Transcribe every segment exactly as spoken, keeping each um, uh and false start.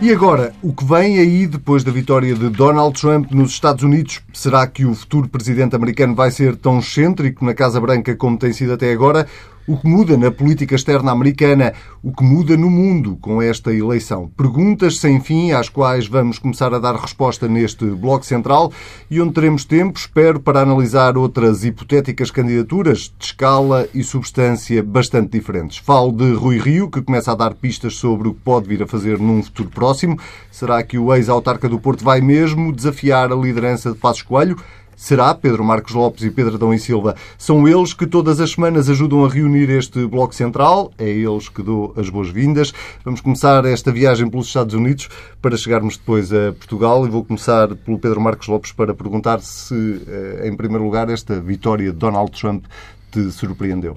E agora, o que vem aí depois da vitória de Donald Trump nos Estados Unidos? Será que o futuro presidente americano vai ser tão excêntrico na Casa Branca como tem sido até agora? O que muda na política externa americana? O que muda no mundo com esta eleição? Perguntas sem fim às quais vamos começar a dar resposta neste Bloco Central e onde teremos tempo, espero, para analisar outras hipotéticas candidaturas de escala e substância bastante diferentes. Falo de Rui Rio, que começa a dar pistas sobre o que pode vir a fazer num futuro próximo. Será que o ex-autarca do Porto vai mesmo desafiar a liderança de Passos Coelho? Será Pedro Marcos Lopes e Pedro Adão e Silva? São eles que todas as semanas ajudam a reunir este Bloco Central. É eles que dou as boas-vindas. Vamos começar esta viagem pelos Estados Unidos para chegarmos depois a Portugal. E vou começar pelo Pedro Marcos Lopes para perguntar se, em primeiro lugar, esta vitória de Donald Trump te surpreendeu.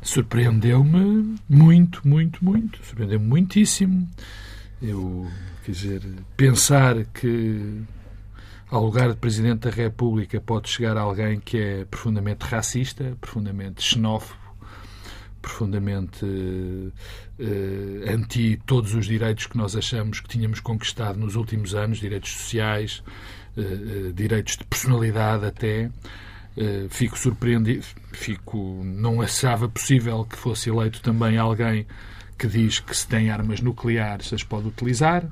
Surpreendeu-me muito, muito, muito. Surpreendeu-me muitíssimo. Eu, quer dizer, pensar que ao lugar de Presidente da República pode chegar alguém que é profundamente racista, profundamente xenófobo, profundamente uh, uh, anti todos os direitos que nós achamos que tínhamos conquistado nos últimos anos, direitos sociais, uh, uh, direitos de personalidade até. Uh, fico surpreendido, fico, não achava possível que fosse eleito também alguém que diz que se tem armas nucleares as pode utilizar.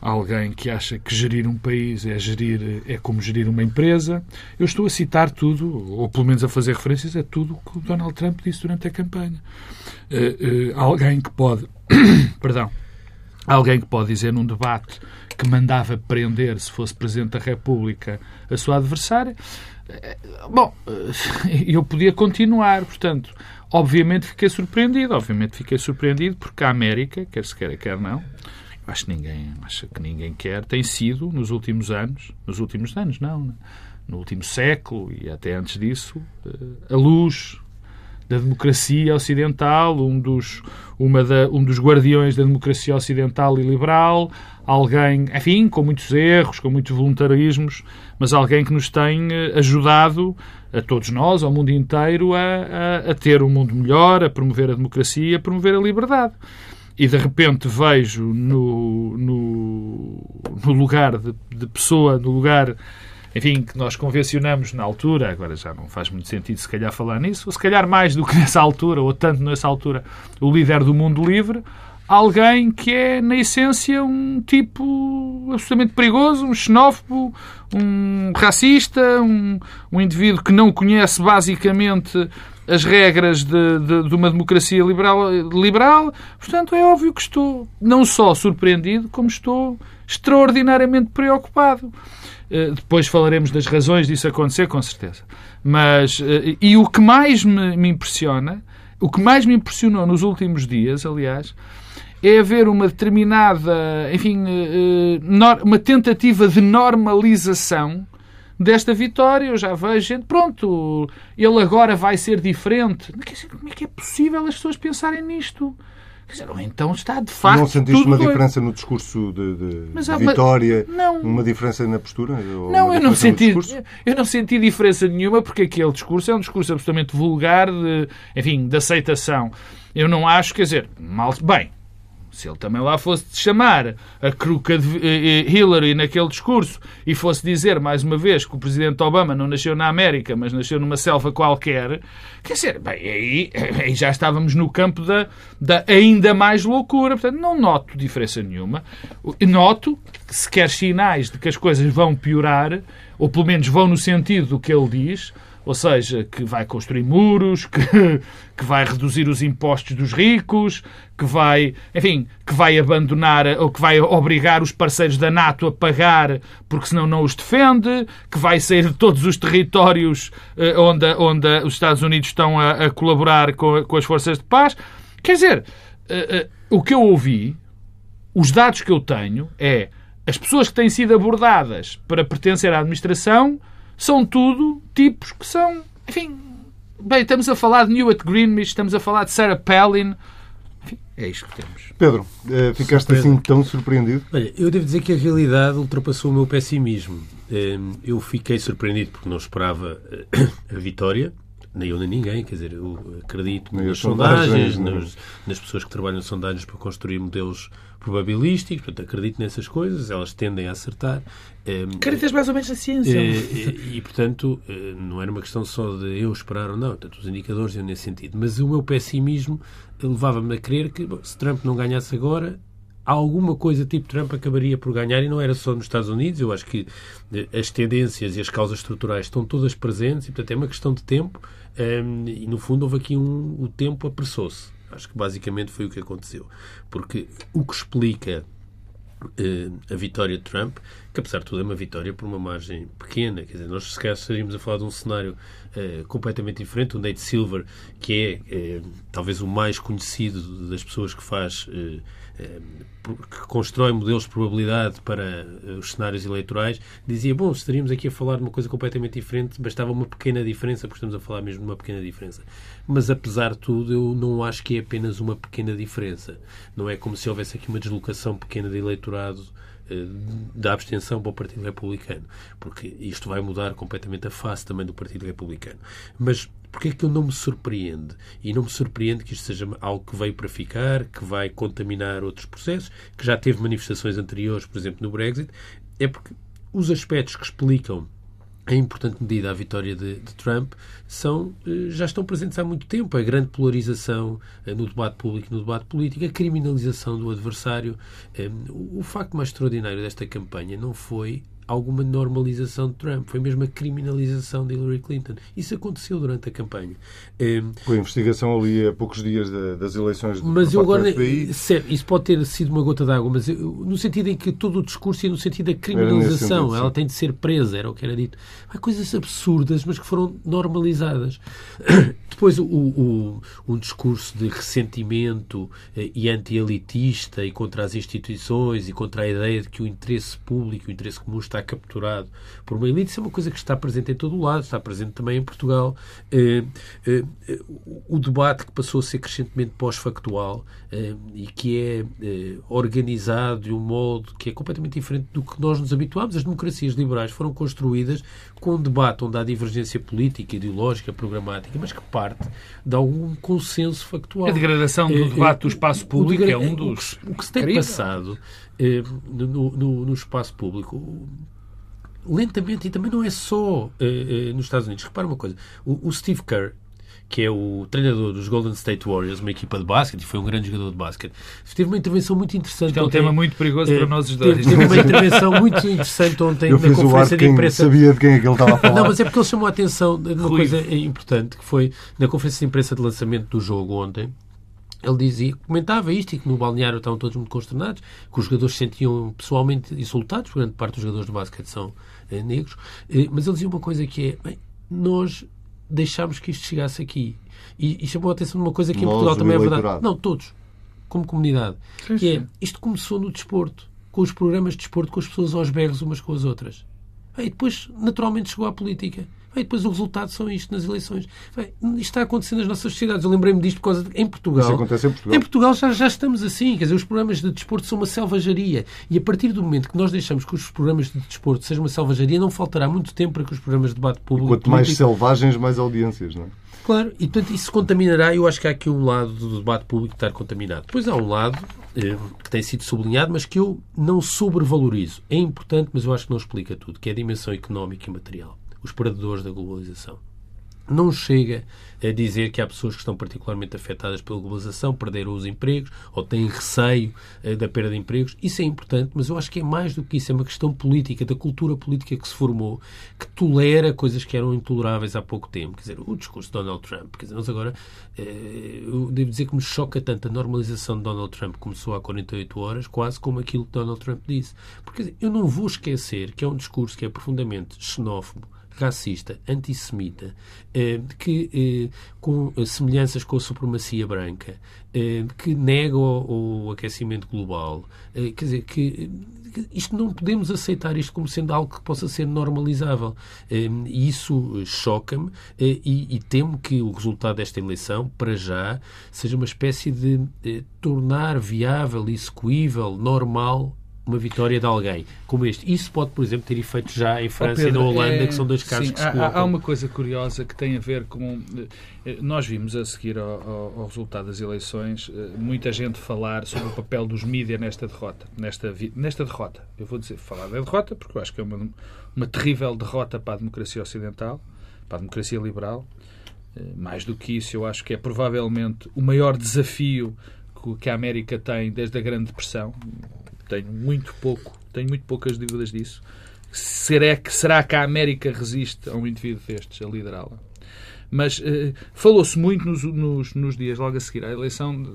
Alguém que acha que gerir um país é, gerir, é como gerir uma empresa. Eu estou a citar tudo, ou pelo menos a fazer referências a tudo o que o Donald Trump disse durante a campanha. Uh, uh, alguém que pode... perdão. Alguém que pode dizer num debate que mandava prender, se fosse Presidente da República, a sua adversária. Uh, bom, uh, eu podia continuar, portanto... Obviamente fiquei surpreendido, obviamente fiquei surpreendido porque a América, quer se queira, quer não... Acho que ninguém, acho que ninguém quer, tem sido nos últimos anos, nos últimos anos não, no último século e até antes disso, a luz da democracia ocidental, um dos, uma da, um dos guardiões da democracia ocidental e liberal, alguém, enfim, com muitos erros, com muitos voluntarismos, mas alguém que nos tem ajudado, a todos nós, ao mundo inteiro, a, a, a ter um mundo melhor, a promover a democracia, a promover a liberdade. E de repente vejo no, no, no lugar de, de pessoa, no lugar, enfim, que nós convencionamos na altura, agora já não faz muito sentido se calhar falar nisso, ou se calhar mais do que nessa altura, ou tanto nessa altura, o líder do mundo livre, alguém que é, na essência, um tipo absolutamente perigoso, um xenófobo, um racista, um, um indivíduo que não conhece basicamente as regras de, de, de uma democracia liberal, liberal. Portanto, é óbvio que estou não só surpreendido, como estou extraordinariamente preocupado. Uh, depois falaremos das razões disso acontecer, com certeza. Mas, uh, e o que mais me, me impressiona, o que mais me impressionou nos últimos dias, aliás, é haver uma determinada, enfim, uh, nor, uma tentativa de normalização desta vitória. Eu já vejo gente, pronto, ele agora vai ser diferente. Quer dizer, como é que é possível as pessoas pensarem nisto? Quer dizer, ou então está de facto... Não sentiste uma diferença no discurso de, de, mas, de vitória? Mas, não. Uma diferença na postura? Não, eu não, senti, eu não senti diferença nenhuma, porque aquele discurso é um discurso absolutamente vulgar, de, enfim, de aceitação. Eu não acho, quer dizer, mal... Bem, se ele também lá fosse chamar a cruca de Hillary naquele discurso e fosse dizer, mais uma vez, que o Presidente Obama não nasceu na América, mas nasceu numa selva qualquer, quer dizer, bem, aí, aí já estávamos no campo da, da ainda mais loucura. Portanto, não noto diferença nenhuma. Noto, que se quer sinais de que as coisas vão piorar, ou pelo menos vão no sentido do que ele diz, ou seja, que vai construir muros, que, que vai reduzir os impostos dos ricos, que vai, enfim, que vai abandonar ou que vai obrigar os parceiros da NATO a pagar porque senão não os defende, que vai sair de todos os territórios eh, onde, onde os Estados Unidos estão a, a colaborar com, com as forças de paz. Quer dizer, eh, eh, o que eu ouvi, os dados que eu tenho, é as pessoas que têm sido abordadas para pertencer à administração são tudo tipos que são... Enfim, bem, estamos a falar de Newt Gingrich, estamos a falar de Sarah Palin. Enfim, é isto que temos. Pedro, eh, ficaste Pedro. assim tão surpreendido? Olha, eu devo dizer que a realidade ultrapassou o meu pessimismo. Eu fiquei surpreendido porque não esperava a vitória. nem eu nem ninguém, quer dizer, eu acredito nas sondagens, nas, nas pessoas que trabalham em sondagens para construir modelos probabilísticos, portanto, acredito nessas coisas, elas tendem a acertar. Acreditas mais ou menos na ciência. E, e, portanto, não era uma questão só de eu esperar ou não, portanto, os indicadores iam nesse sentido. Mas o meu pessimismo levava-me a crer que, bom, se Trump não ganhasse agora, alguma coisa tipo Trump acabaria por ganhar, e não era só nos Estados Unidos. Eu acho que as tendências e as causas estruturais estão todas presentes e, portanto, é uma questão de tempo. Um, e, no fundo, houve aqui um... o tempo apressou-se. Acho que, basicamente, foi o que aconteceu. Porque o que explica uh, a vitória de Trump, que, apesar de tudo, é uma vitória por uma margem pequena. Quer dizer, nós, se calhar, estaríamos a falar de um cenário uh, completamente diferente. O Nate Silver, que é, uh, talvez, o mais conhecido das pessoas que faz... Uh, que constrói modelos de probabilidade para os cenários eleitorais, dizia, bom, estaríamos aqui a falar de uma coisa completamente diferente, bastava uma pequena diferença, porque estamos a falar mesmo de uma pequena diferença. Mas, apesar de tudo, eu não acho que é apenas uma pequena diferença. Não é como se houvesse aqui uma deslocação pequena de eleitorado da abstenção para o Partido Republicano, porque isto vai mudar completamente a face também do Partido Republicano. Mas porque é que eu não me surpreende? E não me surpreende que isto seja algo que veio para ficar, que vai contaminar outros processos, que já teve manifestações anteriores, por exemplo, no Brexit. É porque os aspectos que explicam em importante medida a vitória de, de Trump são, já estão presentes há muito tempo. A grande polarização no debate público e no debate político, a criminalização do adversário. O facto mais extraordinário desta campanha não foi alguma normalização de Trump, foi mesmo a criminalização de Hillary Clinton. Isso aconteceu durante a campanha. Foi a investigação ali a poucos dias das eleições do F B I. Certo, isso pode ter sido uma gota d'água, mas no sentido em que todo o discurso é no sentido da criminalização, sentido, ela tem de ser presa, era o que era dito. Há coisas absurdas, mas que foram normalizadas. Depois, o, o, um discurso de ressentimento e anti-elitista e contra as instituições e contra a ideia de que o interesse público, o interesse comum está capturado por uma elite, isso é uma coisa que está presente em todo o lado, está presente também em Portugal. Eh, eh, o debate que passou a ser crescentemente pós-factual eh, e que é eh, organizado de um modo que é completamente diferente do que nós nos habituámos. As democracias liberais foram construídas com um debate onde há divergência política, ideológica, programática, mas que parte de algum consenso factual. A degradação do eh, debate eh, do espaço público degra... é um dos... O que, o que se tem Querida. passado eh, no, no, no espaço público... lentamente, e também não é só uh, uh, nos Estados Unidos. Repara uma coisa, o, o Steve Kerr, que é o treinador dos Golden State Warriors, uma equipa de basquete, e foi um grande jogador de basquete, teve uma intervenção muito interessante. Isto é um ontem, tema muito perigoso uh, para nós os dois. Teve uma intervenção muito interessante ontem eu na fiz conferência o de imprensa. Sabia de quem é que ele estava a falar. Não, mas é porque ele chamou a atenção de uma Rui. coisa importante, que foi na conferência de imprensa de lançamento do jogo ontem. Ele dizia, comentava isto, e que no balneário estavam todos muito consternados, que os jogadores se sentiam pessoalmente insultados, porque grande parte dos jogadores de basquete são eh, negros, eh, mas ele dizia uma coisa que é, bem, nós deixámos que isto chegasse aqui. E, e chamou a atenção de uma coisa que nós, em Portugal também é verdade. Não, todos, como comunidade. Sim, que é, isto começou no desporto, com os programas de desporto, com as pessoas aos berros umas com as outras. E depois, naturalmente, chegou à política. E depois o resultado são isto nas eleições. Isto está a acontecer nas nossas sociedades. Eu lembrei-me disto por causa de... Em Portugal... Isso acontece em Portugal. Em Portugal já, já estamos assim. Quer dizer, os programas de desporto são uma selvageria. E a partir do momento que nós deixamos que os programas de desporto sejam uma selvageria, não faltará muito tempo para que os programas de debate público... E quanto mais político... selvagens, mais audiências, não é? Claro. E, portanto, isso contaminará. Eu acho que há aqui um lado do debate público estar contaminado. Depois há um lado eh, que tem sido sublinhado, mas que eu não sobrevalorizo. É importante, mas eu acho que não explica tudo, que é a dimensão económica e material. Os perdedores da globalização. Não chega a dizer que há pessoas que estão particularmente afetadas pela globalização, perderam os empregos ou têm receio eh, da perda de empregos. Isso é importante, mas eu acho que é mais do que isso. É uma questão política, da cultura política que se formou, que tolera coisas que eram intoleráveis há pouco tempo. Quer dizer, o discurso de Donald Trump. Quer dizer, nós agora, eh, eu devo dizer que me choca tanto a normalização de Donald Trump, que começou há quarenta e oito horas, quase como aquilo que Donald Trump disse. Porque, quer dizer, eu não vou esquecer que é um discurso que é profundamente xenófobo, racista, antissemita, que com semelhanças com a supremacia branca, que nega o aquecimento global. Quer dizer, que isto não podemos aceitar isto como sendo algo que possa ser normalizável. E isso choca-me, e, e temo que o resultado desta eleição, para já, seja uma espécie de tornar viável, execuível, normal uma vitória de alguém como este. Isso pode, por exemplo, ter efeito já em França oh, Pedro, e na Holanda, é... que são dois casos sim, que se há, colocam. Há uma coisa curiosa que tem a ver com... Nós vimos, a seguir ao, ao, ao resultado das eleições, muita gente falar sobre o papel dos mídias nesta derrota. Nesta, nesta derrota. Eu vou dizer, falar da derrota, porque eu acho que é uma, uma terrível derrota para a democracia ocidental, para a democracia liberal. Mais do que isso, eu acho que é provavelmente o maior desafio que a América tem desde a Grande Depressão. Tenho muito pouco, tenho muito poucas dúvidas disso. Será que, será que a América resiste a um indivíduo destes, a liderá-la? Mas eh, falou-se muito nos, nos, nos dias logo a seguir à eleição de,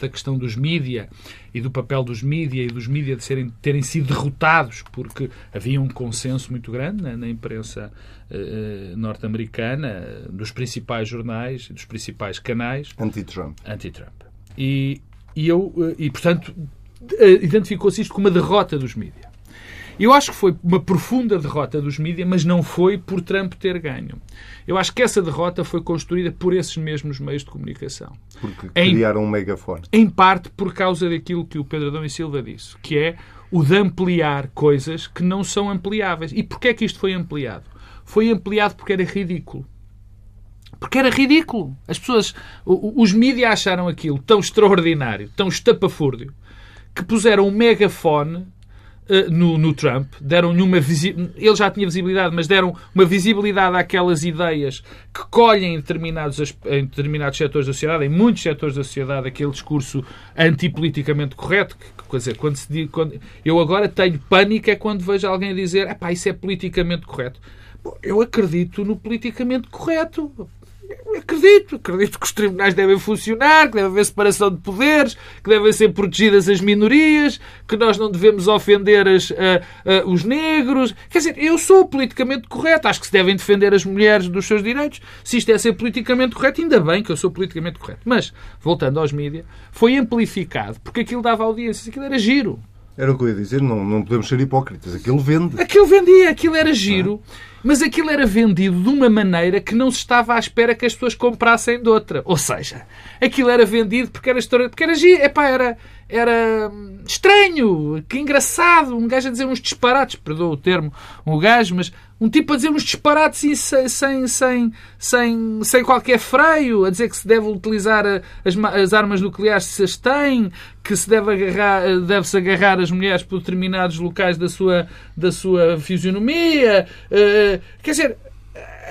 da questão dos mídia e do papel dos mídia e dos mídia de serem, terem sido derrotados, porque havia um consenso muito grande na, na imprensa eh, norte-americana, dos principais jornais, dos principais canais. Anti-Trump. Anti-Trump. E, e eu, e portanto... identificou-se isto como uma derrota dos mídias. Eu acho que foi uma profunda derrota dos mídias, mas não foi por Trump ter ganho. Eu acho que essa derrota foi construída por esses mesmos meios de comunicação. Porque criaram um megafone. Em parte por causa daquilo que o Pedro Adão e Silva disse, que é o de ampliar coisas que não são ampliáveis. E porquê é que isto foi ampliado? Foi ampliado porque era ridículo. Porque era ridículo. As pessoas, os mídias acharam aquilo tão extraordinário, tão estapafúrdio, que puseram um megafone uh, no, no Trump, deram-lhe uma visibilidade, ele já tinha visibilidade, mas deram uma visibilidade àquelas ideias que colhem em determinados, em determinados setores da sociedade, em muitos setores da sociedade, aquele discurso antipoliticamente correto, que, quer dizer, quando se diz, quando, eu agora tenho pânico é quando vejo alguém dizer, ah pá, isso é politicamente correto. Bom, eu acredito no politicamente correto. Acredito, acredito que os tribunais devem funcionar, que deve haver separação de poderes, que devem ser protegidas as minorias, que nós não devemos ofender as, uh, uh, os negros. Quer dizer, eu sou politicamente correto, acho que se devem defender as mulheres dos seus direitos. Se isto é ser politicamente correto, ainda bem que eu sou politicamente correto. Mas, voltando aos mídias, foi amplificado, porque aquilo dava audiências, aquilo era giro. Era o que eu ia dizer, não, não podemos ser hipócritas. Aquilo vende. Aquilo vendia, aquilo era giro, mas aquilo era vendido de uma maneira que não se estava à espera que as pessoas comprassem de outra. Ou seja, aquilo era vendido porque era história, porque era giro, epá, era, era estranho, que engraçado, um gajo a dizer uns disparates, perdoa o termo, um gajo, mas um tipo a dizer uns disparates sem, sem, sem, sem, sem qualquer freio, a dizer que se deve utilizar as, as armas nucleares se as têm, que se deve agarrar, deve-se agarrar as mulheres por determinados locais da sua, da sua fisionomia. Uh, quer dizer,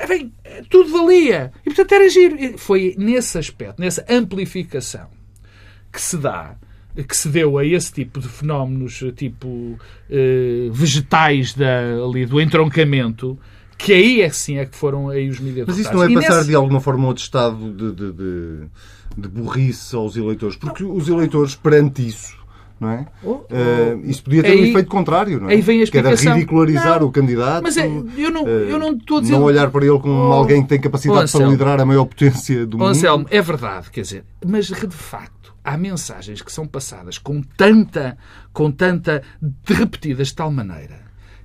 bem, tudo valia. E, portanto, era giro. Foi nesse aspecto, nessa amplificação que se dá, que se deu a esse tipo de fenómenos tipo uh, vegetais da, ali, do entroncamento, que aí é sim é que foram aí os mediadores. Mas isso não é e passar nesse... de alguma forma outro estado de, de, de, de burrice aos eleitores? Porque não. Os eleitores perante isso, não é? Oh, oh. Uh, isso podia ter aí, um efeito contrário, não é? Aí vem a explicação. Que era ridicularizar não, o candidato, mas é, eu não, eu não, estou a dizer... não olhar para ele como oh, alguém que tem capacidade oh, Anselmo, para liderar a maior potência do oh, mundo. Anselmo, é verdade, quer dizer, mas de facto há mensagens que são passadas com tanta, com tanta de repetidas de tal maneira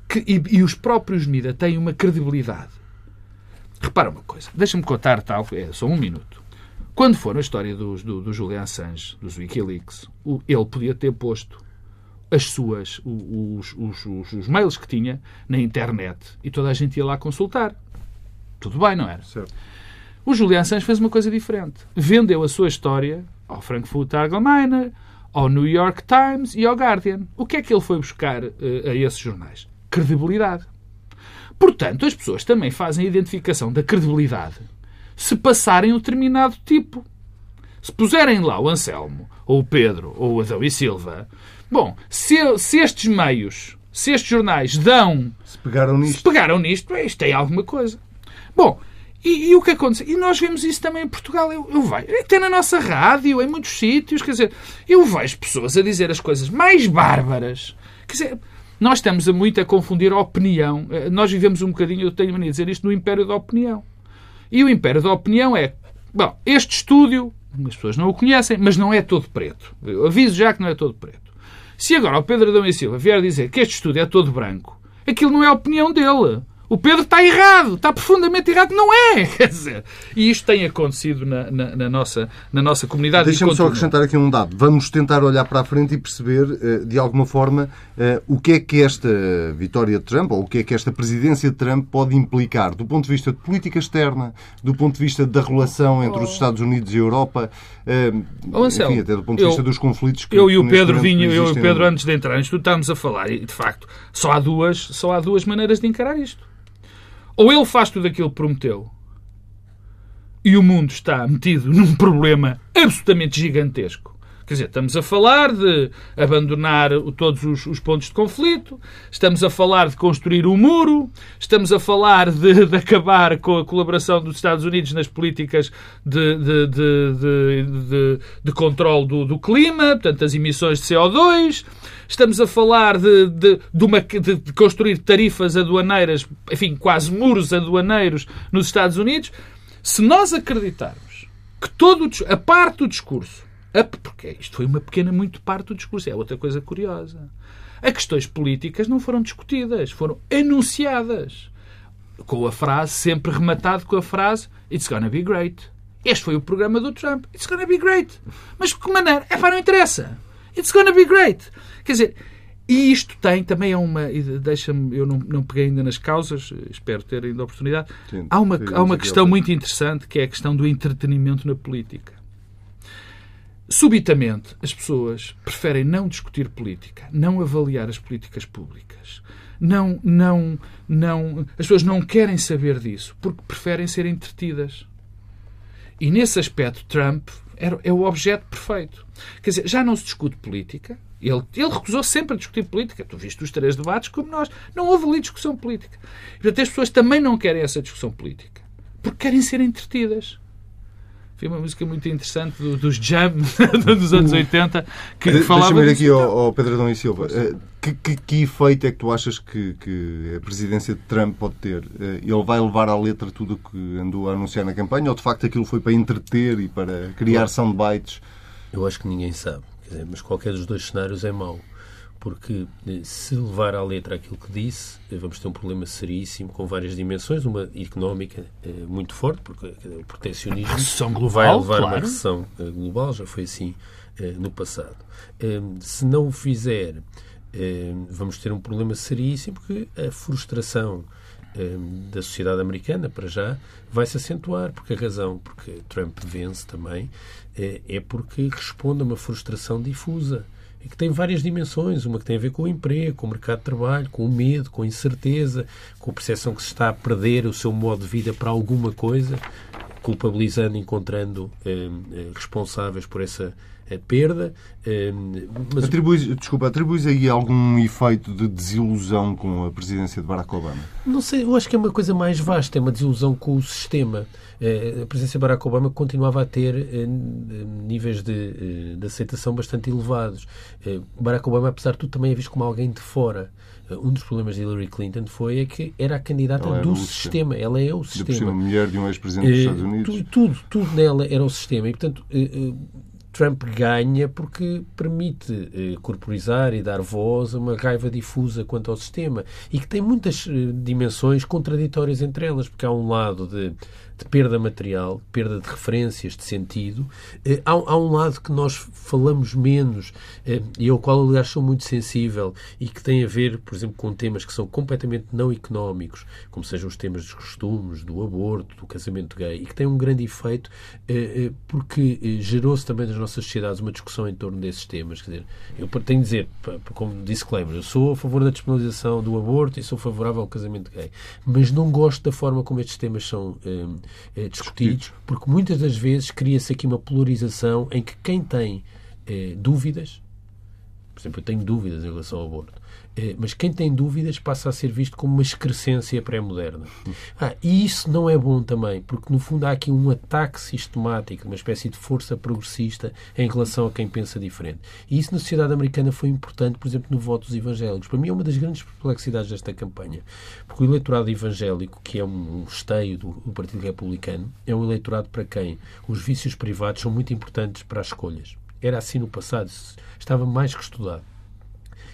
que, e, e os próprios mídia têm uma credibilidade. Repara uma coisa, deixa-me contar tal, é só um minuto. Quando for na história do, do, do Julian Assange, dos Wikileaks, o, ele podia ter posto as suas, os, os, os, os mails que tinha na internet e toda a gente ia lá consultar. Tudo bem, não era? Certo. O Julian Assange fez uma coisa diferente. Vendeu a sua história ao Frankfurter Allgemeine, ao New York Times e ao Guardian. O que é que ele foi buscar uh, a esses jornais? Credibilidade. Portanto, as pessoas também fazem a identificação da credibilidade se passarem um determinado tipo. Se puserem lá o Anselmo, ou o Pedro, ou o Adão e Silva, bom, se, se estes meios, se estes jornais dão... Se pegaram nisto. Se pegaram nisto, isto tem alguma coisa. Bom... E, e o que acontece? E nós vemos isso também em Portugal. Eu, eu vejo, até na nossa rádio, em muitos sítios, quer dizer, eu vejo pessoas a dizer as coisas mais bárbaras. Quer dizer, nós estamos a muito a confundir a opinião. Nós vivemos um bocadinho, eu tenho a mania de dizer isto, no império da opinião. E o império da opinião é, bom, este estúdio, as pessoas não o conhecem, mas não é todo preto. Eu aviso já que não é todo preto. Se agora o Pedro Adão e Silva vier dizer que este estúdio é todo branco, aquilo não é a opinião dele. O Pedro está errado, está profundamente errado. Não é, quer dizer. E isto tem acontecido na, na, na, nossa, na nossa comunidade. Deixa-me só acrescentar aqui um dado. Vamos tentar olhar para a frente e perceber, de alguma forma, o que é que esta vitória de Trump, ou o que é que esta presidência de Trump pode implicar, do ponto de vista de política externa, do ponto de vista da relação entre os Estados Unidos e a Europa, oh, Anselmo, enfim, até do ponto de vista eu, dos conflitos que eu e o Pedro vinho, eu e o Pedro, antes de entrarmos, tu estávamos a falar, e de facto, só há duas, só há duas maneiras de encarar isto. Ou ele faz tudo aquilo que prometeu e o mundo está metido num problema absolutamente gigantesco. Quer dizer, estamos a falar de abandonar todos os, os pontos de conflito, estamos a falar de construir um muro, estamos a falar de, de acabar com a colaboração dos Estados Unidos nas políticas de, de, de, de, de, de controle do, do clima, portanto, as emissões de C O dois, estamos a falar de, de, de, uma, de, de construir tarifas aduaneiras, enfim, quase muros aduaneiros nos Estados Unidos. Se nós acreditarmos que todo o, a parte do discurso, porque isto foi uma pequena muito parte do discurso. É outra coisa curiosa. As questões políticas não foram discutidas, foram anunciadas. Com a frase, sempre rematado com a frase "It's gonna be great". Este foi o programa do Trump. It's gonna be great. Mas de que maneira? É pá, não interessa. It's gonna be great. Quer dizer, e isto tem também é uma... Deixa-me, eu não, não peguei ainda nas causas, espero ter ainda a oportunidade. Sim, há uma, há uma questão muito interessante que é a questão do entretenimento na política. Subitamente, as pessoas preferem não discutir política, não avaliar as políticas públicas. Não, não, não, as pessoas não querem saber disso, porque preferem ser entretidas. E nesse aspecto, Trump é o objeto perfeito. Quer dizer, já não se discute política. Ele, ele recusou sempre a discutir política. Tu viste os três debates como nós. Não houve ali discussão política. E, portanto, as pessoas também não querem essa discussão política, porque querem ser entretidas. Foi uma música muito interessante do, dos Jam, dos anos oitenta, que de, falava... Deixa-me ir aqui ao, ao Pedro Adão e Silva. Que, que, que efeito é que tu achas que, que a presidência de Trump pode ter? Ele vai levar à letra tudo o que andou a anunciar na campanha ou, de facto, aquilo foi para entreter e para criar soundbites? Eu acho que ninguém sabe. Quer dizer, mas qualquer dos dois cenários é mau. Porque se levar à letra aquilo que disse, vamos ter um problema seríssimo com várias dimensões, uma económica eh, muito forte, porque eh, o protecionismo global, vai levar claro. a uma recessão eh, global, já foi assim eh, no passado. Eh, se não o fizer, eh, vamos ter um problema seríssimo, porque a frustração eh, da sociedade americana, para já, vai se acentuar, porque a razão porque Trump vence também eh, é porque responde a uma frustração difusa, que tem várias dimensões, uma que tem a ver com o emprego, com o mercado de trabalho, com o medo, com a incerteza, com a percepção que se está a perder o seu modo de vida para alguma coisa, culpabilizando, encontrando eh, responsáveis por essa eh, perda. Eh, mas... atribuis, desculpa, atribuis aí algum efeito de desilusão com a presidência de Barack Obama? Não sei, eu acho que é uma coisa mais vasta, é uma desilusão com o sistema. A presidência de Barack Obama continuava a ter eh, níveis de, de aceitação bastante elevados. Eh, Barack Obama, apesar de tudo, também é visto como alguém de fora. Um dos problemas de Hillary Clinton foi é que era a candidata era do sistema. sistema. Ela é o sistema. Por cima, a mulher de um ex-presidente dos Estados Unidos. Tudo, tudo, tudo nela era o sistema. E, portanto, Trump ganha porque permite corporizar e dar voz a uma raiva difusa quanto ao sistema e que tem muitas dimensões contraditórias entre elas, porque há um lado de, de perda material, perda de referências, de sentido. Há, há um lado que nós falamos menos e ao qual, aliás, sou muito sensível e que tem a ver, por exemplo, com temas que são completamente não económicos, como sejam os temas dos costumes, do aborto, do casamento gay, e que tem um grande efeito porque gerou-se também nas nossas sociedades uma discussão em torno desses temas. Quer dizer, eu tenho de dizer, como disclaimer, eu sou a favor da despenalização do aborto e sou favorável ao casamento gay, mas não gosto da forma como estes temas são eh, discutidos, porque muitas das vezes cria-se aqui uma polarização em que quem tem eh, dúvidas, por exemplo, eu tenho dúvidas em relação ao aborto, eh, mas quem tem dúvidas passa a ser visto como uma excrescência pré-moderna. Ah, e isso não é bom também, porque no fundo há aqui um ataque sistemático, uma espécie de força progressista em relação a quem pensa diferente. E isso na sociedade americana foi importante, por exemplo, no voto dos evangélicos. Para mim é uma das grandes perplexidades desta campanha, porque o eleitorado evangélico, que é um esteio do, do Partido Republicano, é um eleitorado para quem os vícios privados são muito importantes para as escolhas. Era assim no passado, estava mais que estudado.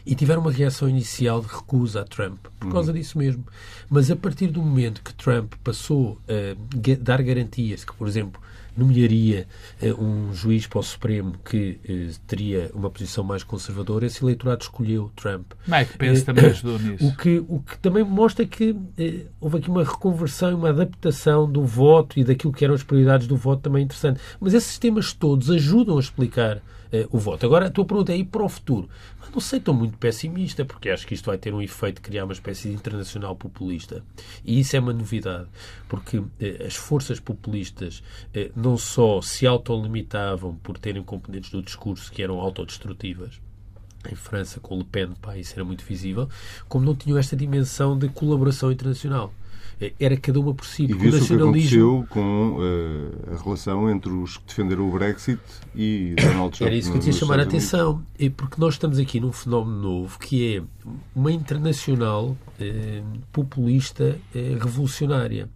e tiveram uma reação inicial de recusa a Trump, por causa uhum. disso mesmo. Mas a partir do momento que Trump passou a dar garantias que, por exemplo, nomearia uh, um juiz para o Supremo que uh, teria uma posição mais conservadora, esse eleitorado escolheu Trump. Mike Pence uh, também ajudou nisso. O que, o que também mostra que uh, houve aqui uma reconversão e uma adaptação do voto e daquilo que eram as prioridades do voto também interessante. Mas esses sistemas todos ajudam a explicar uh, o voto. Agora, a tua pergunta é ir para o futuro. Mas não sei, estou muito pessimista, porque acho que isto vai ter um efeito de criar uma espécie de internacional populista. E isso é uma novidade, porque uh, as forças populistas uh, não só se autolimitavam por terem componentes do discurso que eram autodestrutivas, em França com Le Pen, pá, isso era muito visível, como não tinham esta dimensão de colaboração internacional. Era cada uma por si. E viu-se o nacionalismo... que aconteceu com uh, a relação entre os que defenderam o Brexit e Donald Trump. Era isso que eu tinha chamar a atenção, porque nós estamos aqui num fenómeno novo que é uma internacional eh, populista eh, revolucionária,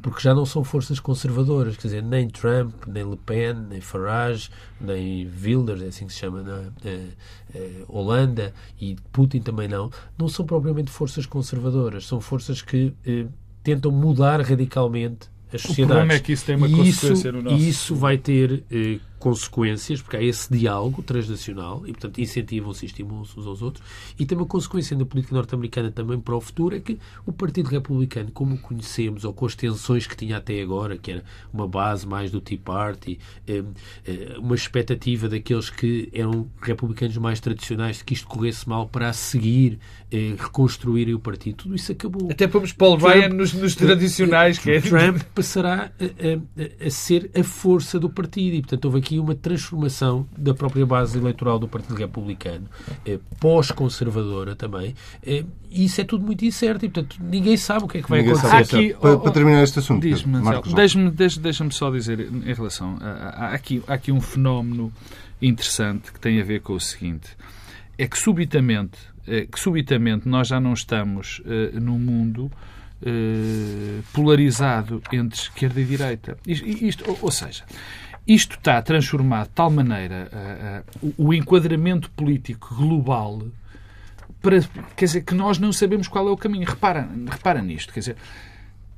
porque já não são forças conservadoras, quer dizer, nem Trump, nem Le Pen, nem Farage, nem Wilders, é assim que se chama na eh, eh, Holanda, e Putin também não, não são propriamente forças conservadoras, são forças que... Eh, tentam mudar radicalmente as sociedades. O problema é que isso tem uma e consequência isso, no nosso... E isso vai ter eh, consequências, porque há esse diálogo transnacional e, portanto, incentivam-se e estimulam-se uns aos outros. E tem uma consequência na política norte-americana também para o futuro, é que o Partido Republicano, como o conhecemos, ou com as tensões que tinha até agora, que era uma base mais do Tea Party, eh, eh, uma expectativa daqueles que eram republicanos mais tradicionais de que isto corresse mal para a seguir eh, reconstruírem o partido. Tudo isso acabou. Até pomos Paul Trump, Ryan nos, nos tradicionais. Trump, que é... Trump passará a, a, a ser a força do partido. E, portanto, houve aqui uma transformação da própria base eleitoral do Partido Republicano, eh, pós-conservadora também. Eh, e isso é tudo muito incerto e, portanto, ninguém sabe o que é que vai ninguém acontecer. Aqui, para, para terminar este assunto, diz-me, Marcos, deixa-me, deixa-me só dizer em relação... A, a, aqui, há aqui um fenómeno interessante que tem a ver com o seguinte. É que subitamente, é, que subitamente nós já não estamos uh, num mundo... polarizado entre esquerda e direita. Isto, ou, ou seja, isto está transformado de tal maneira uh, uh, o enquadramento político global para, quer dizer, que nós não sabemos qual é o caminho. Repara, repara nisto. Quer dizer,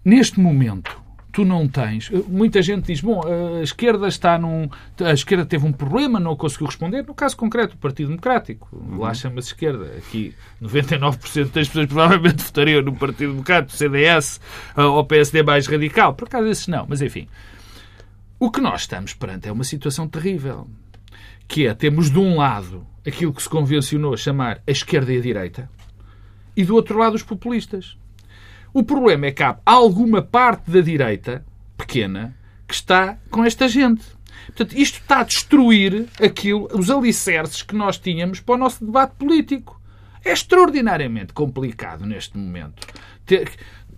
neste momento, tu não tens... Muita gente diz, bom, a esquerda está num... A esquerda teve um problema, não conseguiu responder. No caso concreto, o Partido Democrático. Uhum. Lá chama-se esquerda. Aqui, noventa e nove por cento das pessoas provavelmente votariam no Partido Democrático, C D S ou P S D mais radical. Por acaso, esses não. Mas, enfim. O que nós estamos perante é uma situação terrível. Que é, temos de um lado aquilo que se convencionou chamar a esquerda e a direita e do outro lado os populistas. O problema é que há alguma parte da direita, pequena, que está com esta gente. Portanto, isto está a destruir aquilo, os alicerces que nós tínhamos para o nosso debate político. É extraordinariamente complicado neste momento.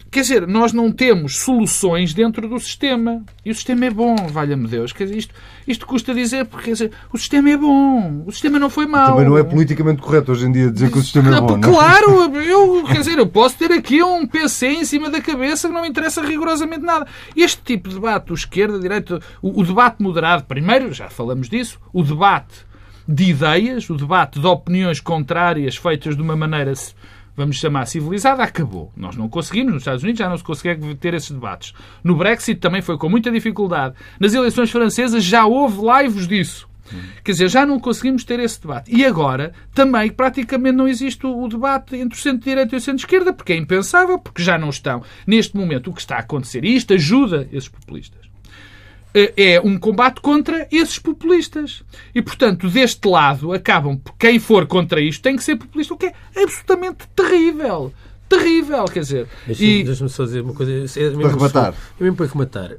Quer dizer, nós não temos soluções dentro do sistema. E o sistema é bom, valha-me Deus. Quer dizer, isto, isto custa dizer, porque quer dizer, o sistema é bom, o sistema não foi mau. Também não é politicamente correto hoje em dia dizer que o sistema não, é bom. Claro, não? eu, quer dizer, eu posso ter aqui um P C em cima da cabeça que não interessa rigorosamente nada. Este tipo de debate, o esquerda, direita, o, o debate moderado, primeiro, já falamos disso, o debate de ideias, o debate de opiniões contrárias feitas de uma maneira... vamos chamar civilizada, acabou. Nós não conseguimos, nos Estados Unidos já não se consegue ter esses debates. No Brexit também foi com muita dificuldade. Nas eleições francesas já houve lives disso. Hum. Quer dizer, já não conseguimos ter esse debate. E agora também praticamente não existe o debate entre o centro-direita e o centro-esquerda, porque é impensável, porque já não estão. Neste momento o que está a acontecer, e isto ajuda esses populistas, é um combate contra esses populistas. E, portanto, deste lado, acabam... Quem for contra isto tem que ser populista, o que é absolutamente terrível. Terrível, quer dizer... Deixa-me, e... deixa-me só dizer uma coisa... É mesmo para rematar. É mesmo para rematar.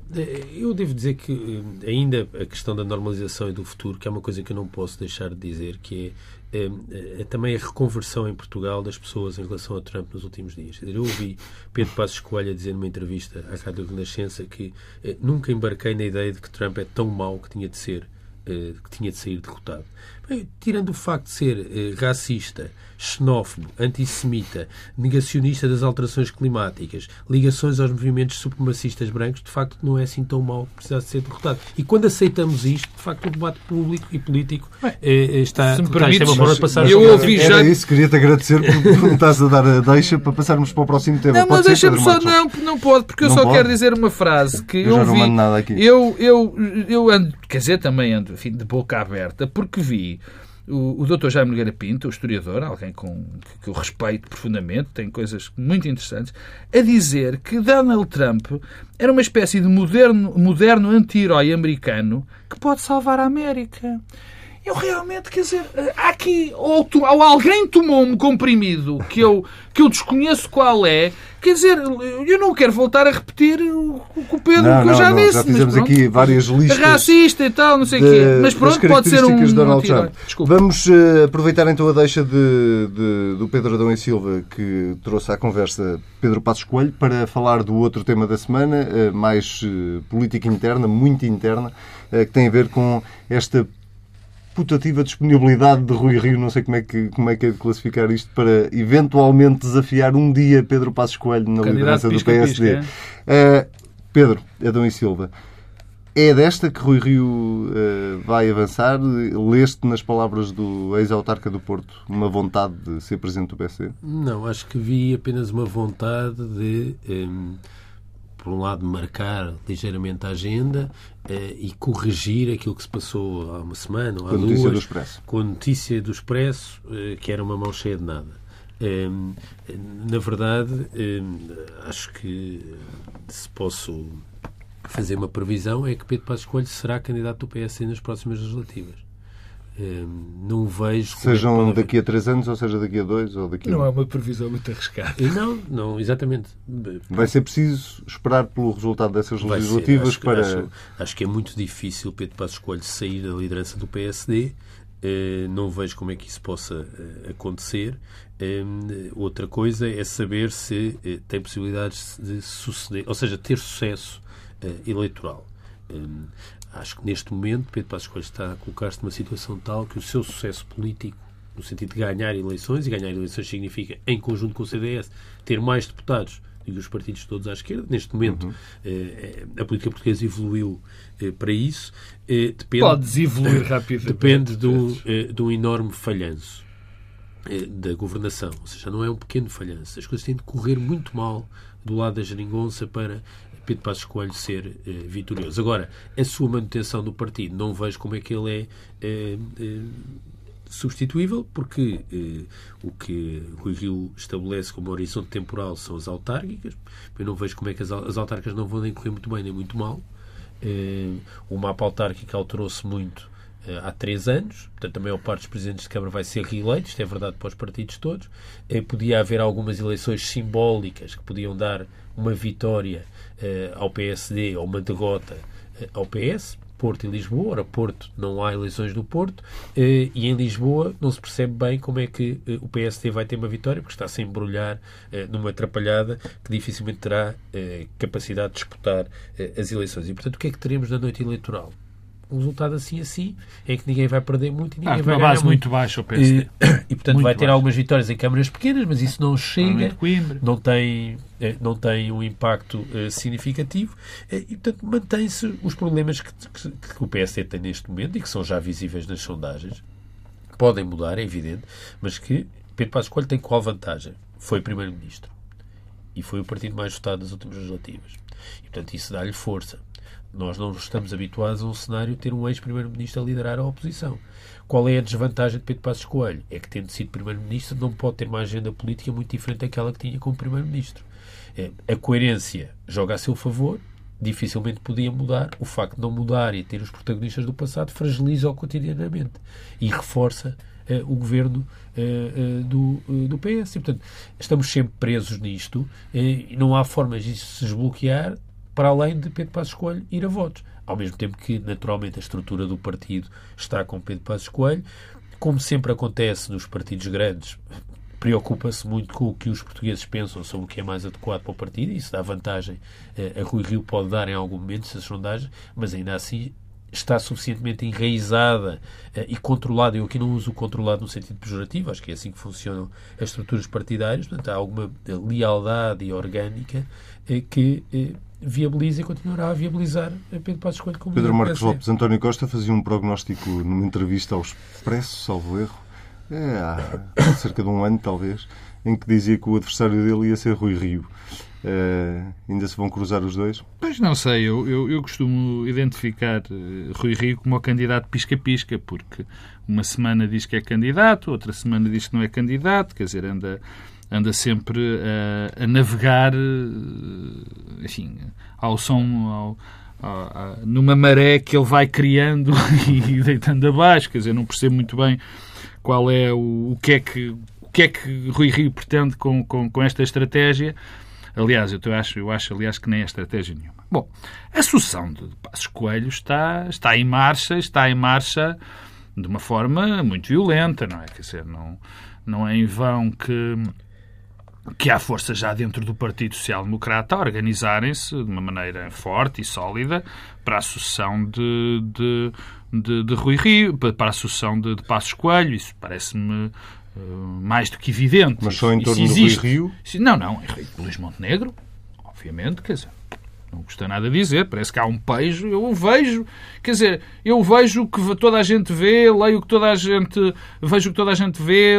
Eu devo dizer que, ainda, a questão da normalização e do futuro, que é uma coisa que eu não posso deixar de dizer, que é... É, é, é também a reconversão em Portugal das pessoas em relação a Trump nos últimos dias. Eu ouvi Pedro Passos Coelho a dizer numa entrevista à Rádio Renascença que é, nunca embarquei na ideia de que Trump é tão mau que tinha de ser, é, que tinha de sair derrotado. Bem, tirando o facto de ser eh, racista, xenófobo, antissemita, negacionista das alterações climáticas, ligações aos movimentos supremacistas brancos, de facto não é assim tão mau que precisa de ser derrotado. E quando aceitamos isto, de facto o debate público e político eh, está... Se me permites, eu ouvi já... Era isso, queria-te agradecer por me estás a dar a deixa para passarmos para o próximo tema. Não, mas deixa-me só... Não, não pode, porque eu não só pode? quero dizer uma frase que eu, eu já ouvi... Não mando nada aqui. Eu, eu, eu ando, quer dizer, também ando enfim, de boca aberta, porque vi O, o doutor Jaime Nogueira Pinto, o historiador, alguém com, que, que eu respeito profundamente, tem coisas muito interessantes, a dizer que Donald Trump era uma espécie de moderno, moderno anti-herói americano que pode salvar a América. Eu realmente, quer dizer, há aqui, ou, ou alguém tomou um comprimido que eu, que eu desconheço qual é. Quer dizer, eu não quero voltar a repetir o que o Pedro não, que eu já não, disse. Já fizemos mas pronto, aqui várias listas. Racista e tal, não sei o quê. Mas pronto, pode ser um... Donald Trump. Vamos uh, aproveitar então a deixa de, de, do Pedro Adão e Silva, que trouxe à conversa Pedro Passos Coelho, para falar do outro tema da semana, uh, mais uh, política interna, muito interna, uh, que tem a ver com esta putativa disponibilidade de Rui Rio, não sei como é que, como é que é de classificar isto, para eventualmente desafiar um dia Pedro Passos Coelho na liderança do P S D. Uh, Pedro Adão e Silva, é desta que Rui Rio uh, vai avançar? Leste nas palavras do ex-autarca do Porto uma vontade de ser presidente do P S D? Não, acho que vi apenas uma vontade de... Um... por um lado, marcar ligeiramente a agenda eh, e corrigir aquilo que se passou há uma semana ou há duas, com a notícia do Expresso. Com a notícia do Expresso, eh, que era uma mão cheia de nada. Eh, na verdade, eh, acho que se posso fazer uma previsão, é que Pedro Passos Coelho será candidato do P S nas próximas legislativas. Não vejo... Sejam daqui a três anos, ou seja, daqui a dois, ou daqui a... Não é uma previsão muito arriscada. Não, não, exatamente. Vai ser preciso esperar pelo resultado dessas legislativas acho, para... Acho, acho que é muito difícil Pedro Passos Coelho sair da liderança do P S D. Não vejo como é que isso possa acontecer. Outra coisa é saber se tem possibilidades de suceder, ou seja, ter sucesso eleitoral. Acho que neste momento Pedro Passos Coelho está a colocar-se numa situação tal que o seu sucesso político, no sentido de ganhar eleições, e ganhar eleições significa, em conjunto com o C D S, ter mais deputados do que os partidos todos à esquerda. Neste momento, uhum. eh, a política portuguesa evoluiu eh, para isso. Eh, depende, Podes evoluir rapidamente. Depende de um eh, de um enorme falhanço eh, da governação. Ou seja, não é um pequeno falhanço. As coisas têm de correr muito mal do lado da geringonça para Pedro Passos Coelho ser eh, vitorioso. Agora, a sua manutenção do partido, não vejo como é que ele é eh, eh, substituível, porque eh, o que Rui Rio estabelece como horizonte temporal são as autárquicas. Eu não vejo como é que as, as autárquicas não vão nem correr muito bem nem muito mal. Eh, o mapa autárquico alterou-se muito eh, há três anos, portanto a maior parte dos presidentes de Câmara vai ser reeleito, isto é verdade para os partidos todos. Eh, podia haver algumas eleições simbólicas que podiam dar uma vitória eh, ao P S D ou uma derrota eh, ao P S, Porto e Lisboa. Ora, Porto não há eleições no Porto eh, e em Lisboa não se percebe bem como é que eh, o P S D vai ter uma vitória, porque está-se a embrulhar eh, numa atrapalhada que dificilmente terá eh, capacidade de disputar eh, as eleições. E, portanto, o que é que teremos na noite eleitoral? Um resultado assim assim é que ninguém vai perder muito e ninguém ah, vai ganhar base muito. muito baixa o P S D. E, e portanto, muito vai ter baixo. algumas vitórias em câmaras pequenas, mas isso não chega, não tem, não tem um impacto uh, significativo. Uh, e, portanto, mantém-se os problemas que, que, que o P S D tem neste momento e que são já visíveis nas sondagens, que podem mudar, é evidente, mas que Pedro Passos Coelho tem qual vantagem? Foi primeiro-ministro e foi o partido mais votado nas últimas legislativas. E, portanto, isso dá-lhe força. Nós não estamos habituados a um cenário de ter um ex-primeiro-ministro a liderar a oposição. Qual é a desvantagem de Pedro Passos Coelho? É que, tendo sido primeiro-ministro, não pode ter uma agenda política muito diferente daquela que tinha como primeiro-ministro. A coerência joga a seu favor, dificilmente podia mudar. O facto de não mudar e ter os protagonistas do passado fragiliza-o cotidianamente e reforça Uh, o governo uh, uh, do, uh, do P S. E, portanto, estamos sempre presos nisto uh, e não há formas de se desbloquear para além de Pedro Passos Coelho ir a votos. Ao mesmo tempo que, naturalmente, a estrutura do partido está com Pedro Passos Coelho. Como sempre acontece nos partidos grandes, preocupa-se muito com o que os portugueses pensam sobre o que é mais adequado para o partido, e isso dá vantagem uh, a Rui Rio, pode dar em algum momento essa sondagem, mas ainda assim está suficientemente enraizada uh, e controlada, eu aqui não uso controlado no sentido pejorativo, acho que é assim que funcionam as estruturas partidárias, portanto há alguma lealdade orgânica uh, que uh, viabiliza e continuará a viabilizar Pedro Passos Coelho como Pedro Marcos Lopes. António Costa fazia um prognóstico numa entrevista ao Expresso, salvo erro, é, há cerca de um ano talvez, em que dizia que o adversário dele ia ser Rui Rio. Uh, ainda se vão cruzar os dois? Pois não sei, eu, eu, eu costumo identificar Rui Rio como o candidato pisca-pisca, porque uma semana diz que é candidato, outra semana diz que não é candidato, quer dizer, anda, anda sempre a, a navegar, enfim, ao som, ao, ao, numa maré que ele vai criando e deitando abaixo, quer dizer, não percebo muito bem qual é o, o que é que o que é que Rui Rio pretende com, com, com esta estratégia? Aliás, eu acho, eu acho aliás, que nem é estratégia nenhuma. Bom, a sucessão de Passos Coelho está, está em marcha, está em marcha de uma forma muito violenta, não é? Quer dizer, não, não é em vão que, que há forças já dentro do Partido Social Democrata a organizarem-se de uma maneira forte e sólida para a sucessão de... de, de, de Rui Rio, para a sucessão de, de Passos Coelho. Isso parece-me mais do que evidente. Mas só em torno do Rui Rio? Não, não, em torno do Luís Montenegro, obviamente, quer dizer, não custa nada dizer, parece que há um pejo, eu o vejo, quer dizer, eu vejo o que toda a gente vê, leio o que toda a gente, vejo o que toda a gente vê,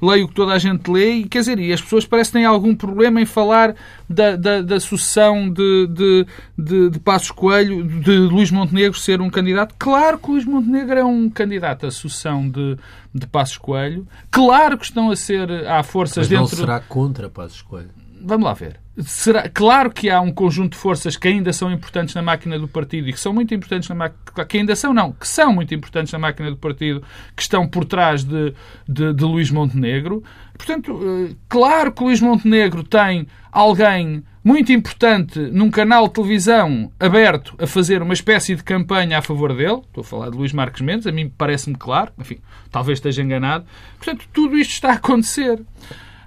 leio o que toda a gente lê, e quer dizer, e as pessoas parecem que têm algum problema em falar da, da, da sucessão de, de, de, de Passos Coelho, de Luís Montenegro ser um candidato. Claro que o Luís Montenegro é um candidato à sucessão de, de Passos Coelho, claro que estão a ser, há forças dentro... Mas não será contra Passos Coelho? Vamos lá ver. Será, claro que há um conjunto de forças que ainda são importantes na máquina do partido e que são muito importantes na máquina... Que ainda são, não. Que são muito importantes na máquina do partido, que estão por trás de, de, de Luís Montenegro. Portanto, claro que Luís Montenegro tem alguém muito importante num canal de televisão aberto a fazer uma espécie de campanha a favor dele. Estou a falar de Luís Marques Mendes. A mim parece-me claro. Enfim, talvez esteja enganado. Portanto, tudo isto está a acontecer.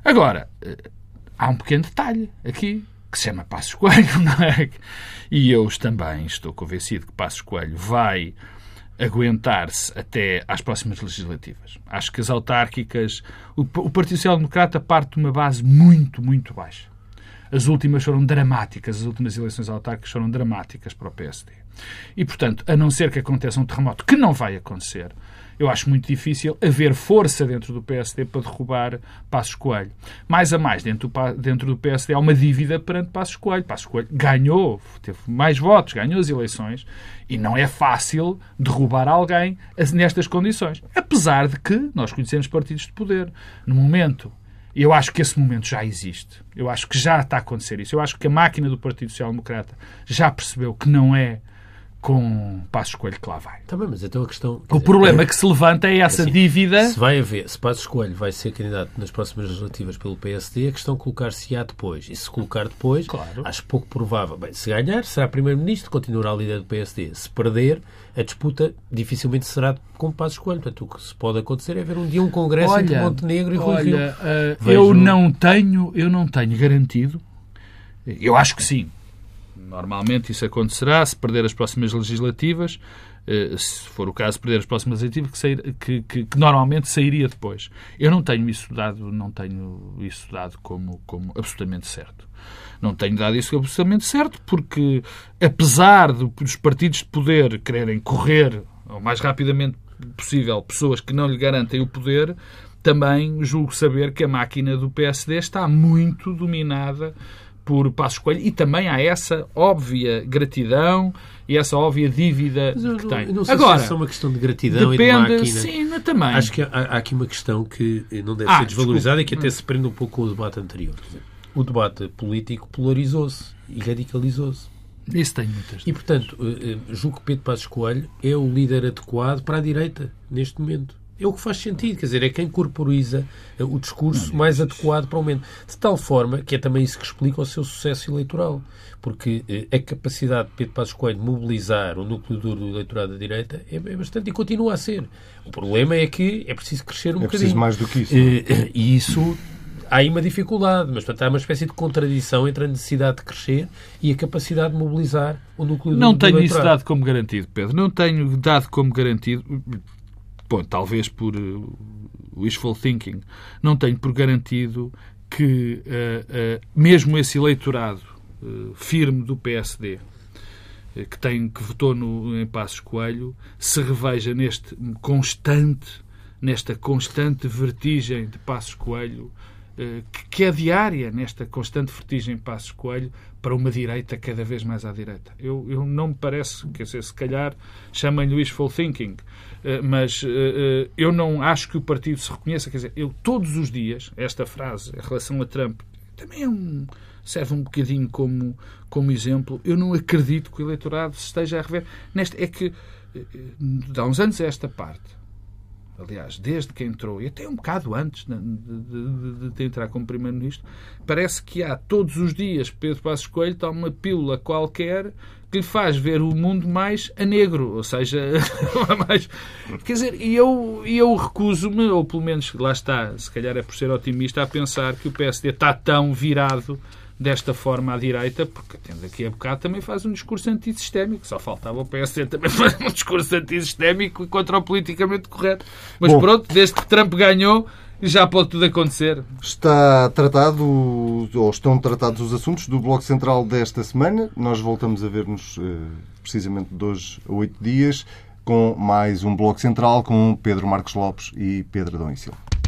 Agora... Há um pequeno detalhe aqui, que se chama Passos Coelho, não é? E eu também estou convencido que Passos Coelho vai aguentar-se até às próximas legislativas. Acho que as autárquicas... O Partido Social Democrata parte de uma base muito, muito baixa. As últimas foram dramáticas, as últimas eleições autárquicas foram dramáticas para o P S D. E, portanto, a não ser que aconteça um terremoto, que não vai acontecer... Eu acho muito difícil haver força dentro do P S D para derrubar Passos Coelho. Mais a mais, dentro do, dentro do P S D há uma dívida perante Passos Coelho. Passos Coelho ganhou, teve mais votos, ganhou as eleições e não é fácil derrubar alguém nestas condições. Apesar de que nós conhecemos partidos de poder. No momento, eu acho que esse momento já existe. Eu acho que já está a acontecer isso. Eu acho que a máquina do Partido Social Democrata já percebeu que não é com Passos Coelho que lá vai. Tá bem, mas então a questão... O dizer, problema é, que se levanta é essa assim, dívida... Se vai haver, se Passos Coelho vai ser candidato nas próximas legislativas pelo P S D, a questão colocar-se-á depois. E se colocar depois, claro. Acho pouco provável. Bem, se ganhar, será Primeiro-Ministro, continuará a líder do P S D. Se perder, a disputa dificilmente será com Passos Coelho. Portanto, o que se pode acontecer é haver um dia um congresso olha, entre Montenegro e Rui Rio. Olha, uh, Vejo... eu, não tenho, eu não tenho garantido. Eu acho que sim. Normalmente isso acontecerá se perder as próximas legislativas, se for o caso perder as próximas legislativas, que, sair, que, que, que normalmente sairia depois. Eu não tenho isso dado, não tenho isso dado como, como absolutamente certo. Não tenho dado isso como absolutamente certo porque, apesar dos partidos de poder quererem correr o mais rapidamente possível pessoas que não lhe garantem o poder, também julgo saber que a máquina do P S D está muito dominada por Passos Coelho, e também há essa óbvia gratidão e essa óbvia dívida eu, que tem. Eu não sei Agora, se é só uma questão de gratidão depende, e de máquina. Sim, também. Acho que há, há aqui uma questão que não deve ah, ser desvalorizada desculpa. E que até se prende um pouco com o debate anterior. O debate político polarizou-se e radicalizou-se. Isso tem muitas. E, portanto, julgo que Pedro Passos Coelho é o líder adequado para a direita, neste momento. É o que faz sentido, quer dizer, é quem corporiza o discurso mais adequado para o momento. De tal forma que é também isso que explica o seu sucesso eleitoral, porque a capacidade de Pedro Passos Coelho de mobilizar o núcleo duro do eleitorado da direita é bastante e continua a ser. O problema é que é preciso crescer um bocadinho. É preciso mais do que isso. E isso... há aí uma dificuldade, mas portanto, há uma espécie de contradição entre a necessidade de crescer e a capacidade de mobilizar o núcleo do eleitorado. Não tenho isso dado como garantido, Pedro. Não tenho dado como garantido, bom, talvez por wishful thinking, não tenho por garantido que uh, uh, mesmo esse eleitorado uh, firme do P S D, uh, que, tem, que votou no, em Passos Coelho, se reveja neste constante, nesta constante vertigem de Passos Coelho, uh, que, que é diária, nesta constante vertigem de Passos Coelho, para uma direita cada vez mais à direita. Eu, eu não me parece, quer dizer, se calhar chamem-lhe wishful thinking, mas eu não acho que o partido se reconheça, quer dizer, eu todos os dias, esta frase em relação a Trump, também é um, serve um bocadinho como, como exemplo, eu não acredito que o eleitorado se esteja a rever. Neste, é que, há uns anos a esta parte, aliás, desde que entrou, e até um bocado antes de, de, de entrar como Primeiro-Ministro, parece que há todos os dias Pedro Passos Coelho toma uma pílula qualquer que lhe faz ver o mundo mais a negro, ou seja, mais... Quer dizer, e eu, eu recuso-me, ou pelo menos, lá está, se calhar é por ser otimista, a pensar que o P S D está tão virado desta forma à direita, porque tendo aqui a bocado também faz um discurso antissistémico. Só faltava o P S D também fazer um discurso antissistémico e contra o politicamente correto. Mas bom, pronto, desde que Trump ganhou, já pode tudo acontecer. Está tratado, ou estão tratados os assuntos do Bloco Central desta semana. Nós voltamos a ver-nos precisamente de hoje a oito dias com mais um Bloco Central com Pedro Marcos Lopes e Pedro Adão e Silva.